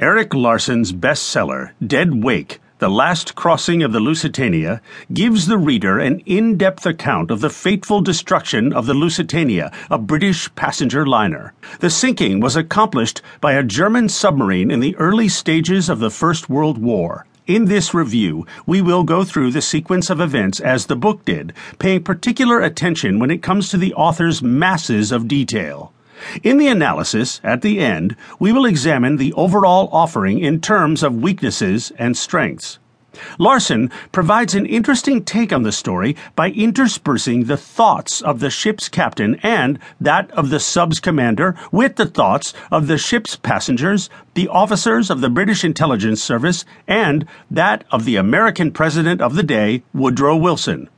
Erik Larson's bestseller, Dead Wake, The Last Crossing of the Lusitania, gives the reader an in-depth account of the fateful destruction of the Lusitania, a British passenger liner. The sinking was accomplished by a German submarine in the early stages of the First World War. In this review, we will go through the sequence of events as the book did, paying particular attention when it comes to the author's masses of detail. In the analysis, at the end, we will examine the overall offering in terms of weaknesses and strengths. Larson provides an interesting take on the story by interspersing the thoughts of the ship's captain and that of the sub's commander with the thoughts of the ship's passengers, the officers of the British Intelligence Service, and that of the American president of the day, Woodrow Wilson.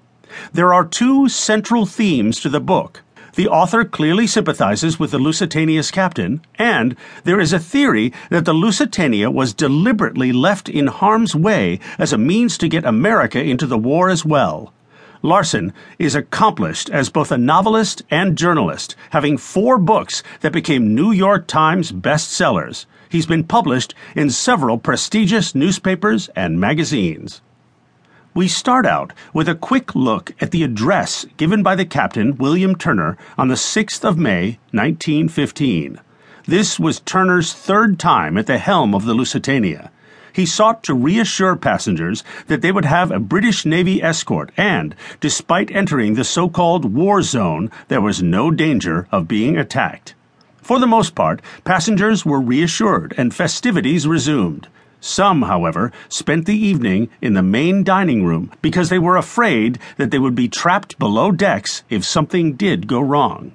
There are two central themes to the book. The author clearly sympathizes with the Lusitania's captain, and there is a theory that the Lusitania was deliberately left in harm's way as a means to get America into the war as well. Larson is accomplished as both a novelist and journalist, having 4 books that became New York Times bestsellers. He's been published in several prestigious newspapers and magazines. We start out with a quick look at the address given by the captain, William Turner, on the 6th of May, 1915. This was Turner's 3rd time at the helm of the Lusitania. He sought to reassure passengers that they would have a British Navy escort, and, despite entering the so-called war zone, there was no danger of being attacked. For the most part, passengers were reassured and festivities resumed. Some, however, spent the evening in the main dining room because they were afraid that they would be trapped below decks if something did go wrong.